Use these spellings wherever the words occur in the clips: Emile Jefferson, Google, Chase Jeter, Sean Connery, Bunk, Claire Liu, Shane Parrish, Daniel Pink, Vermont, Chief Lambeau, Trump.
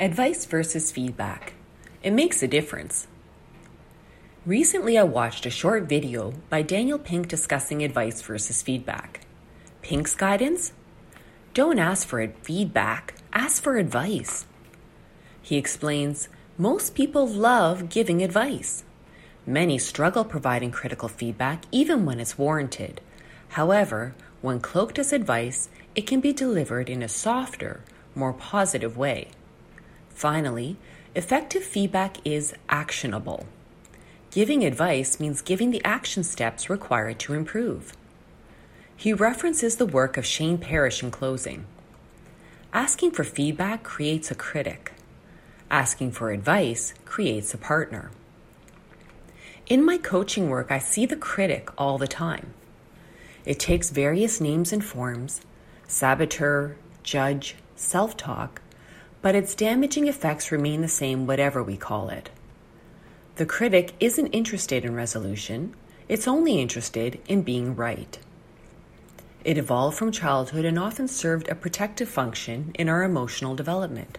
Advice versus feedback. It makes a difference. Recently, I watched a short video by Daniel Pink discussing advice versus feedback. Pink's guidance? Don't ask for feedback, ask for advice. He explains, most people love giving advice. Many struggle providing critical feedback even when it's warranted. However, when cloaked as advice, it can be delivered in a softer, more positive way. Finally, effective feedback is actionable. Giving advice means giving the action steps required to improve. He references the work of Shane Parrish in closing. Asking for feedback creates a critic. Asking for advice creates a partner. In my coaching work, I see the critic all the time. It takes various names and forms: saboteur, judge, self-talk, but its damaging effects remain the same whatever we call it. The critic isn't interested in resolution, it's only interested in being right. It evolved from childhood and often served a protective function in our emotional development,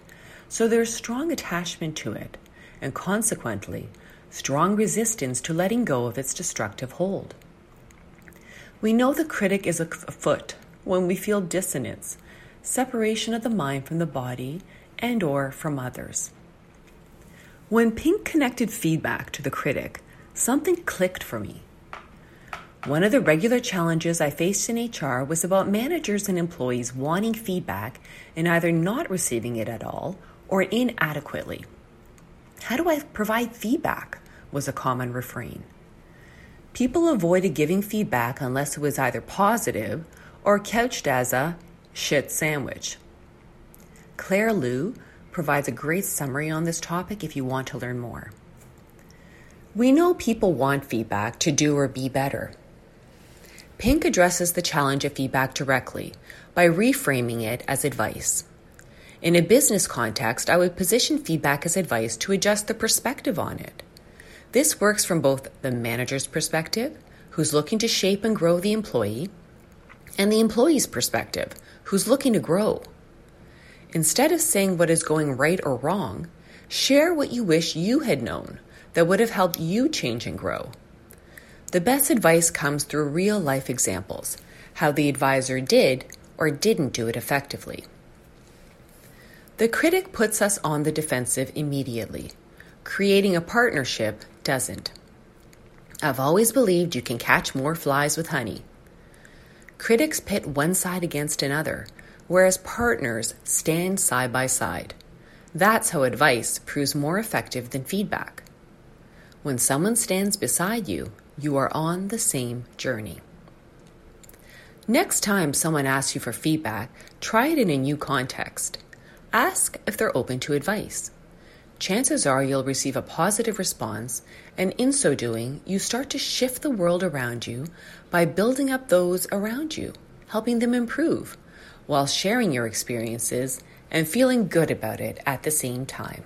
so there's strong attachment to it, and consequently, strong resistance to letting go of its destructive hold. We know the critic is afoot when we feel dissonance, separation of the mind from the body and or from others. When Pink connected feedback to the critic, something clicked for me. One of the regular challenges I faced in HR was about managers and employees wanting feedback and either not receiving it at all or inadequately. How do I provide feedback? Was a common refrain. People avoided giving feedback unless it was either positive or couched as a shit sandwich. Claire Liu provides a great summary on this topic if you want to learn more. We know people want feedback to do or be better. Pink addresses the challenge of feedback directly by reframing it as advice. In a business context, I would position feedback as advice to adjust the perspective on it. This works from both the manager's perspective, who's looking to shape and grow the employee, and the employee's perspective, who's looking to grow. Instead of saying what is going right or wrong, share what you wish you had known that would have helped you change and grow. The best advice comes through real-life examples, how the advisor did or didn't do it effectively. The critic puts us on the defensive immediately. Creating a partnership doesn't. I've always believed you can catch more flies with honey. Critics pit one side against another, whereas partners stand side by side. That's how advice proves more effective than feedback. When someone stands beside you, you are on the same journey. Next time someone asks you for feedback, try it in a new context. Ask if they're open to advice. Chances are you'll receive a positive response, and in so doing, you start to shift the world around you by building up those around you, helping them improve, while sharing your experiences and feeling good about it at the same time.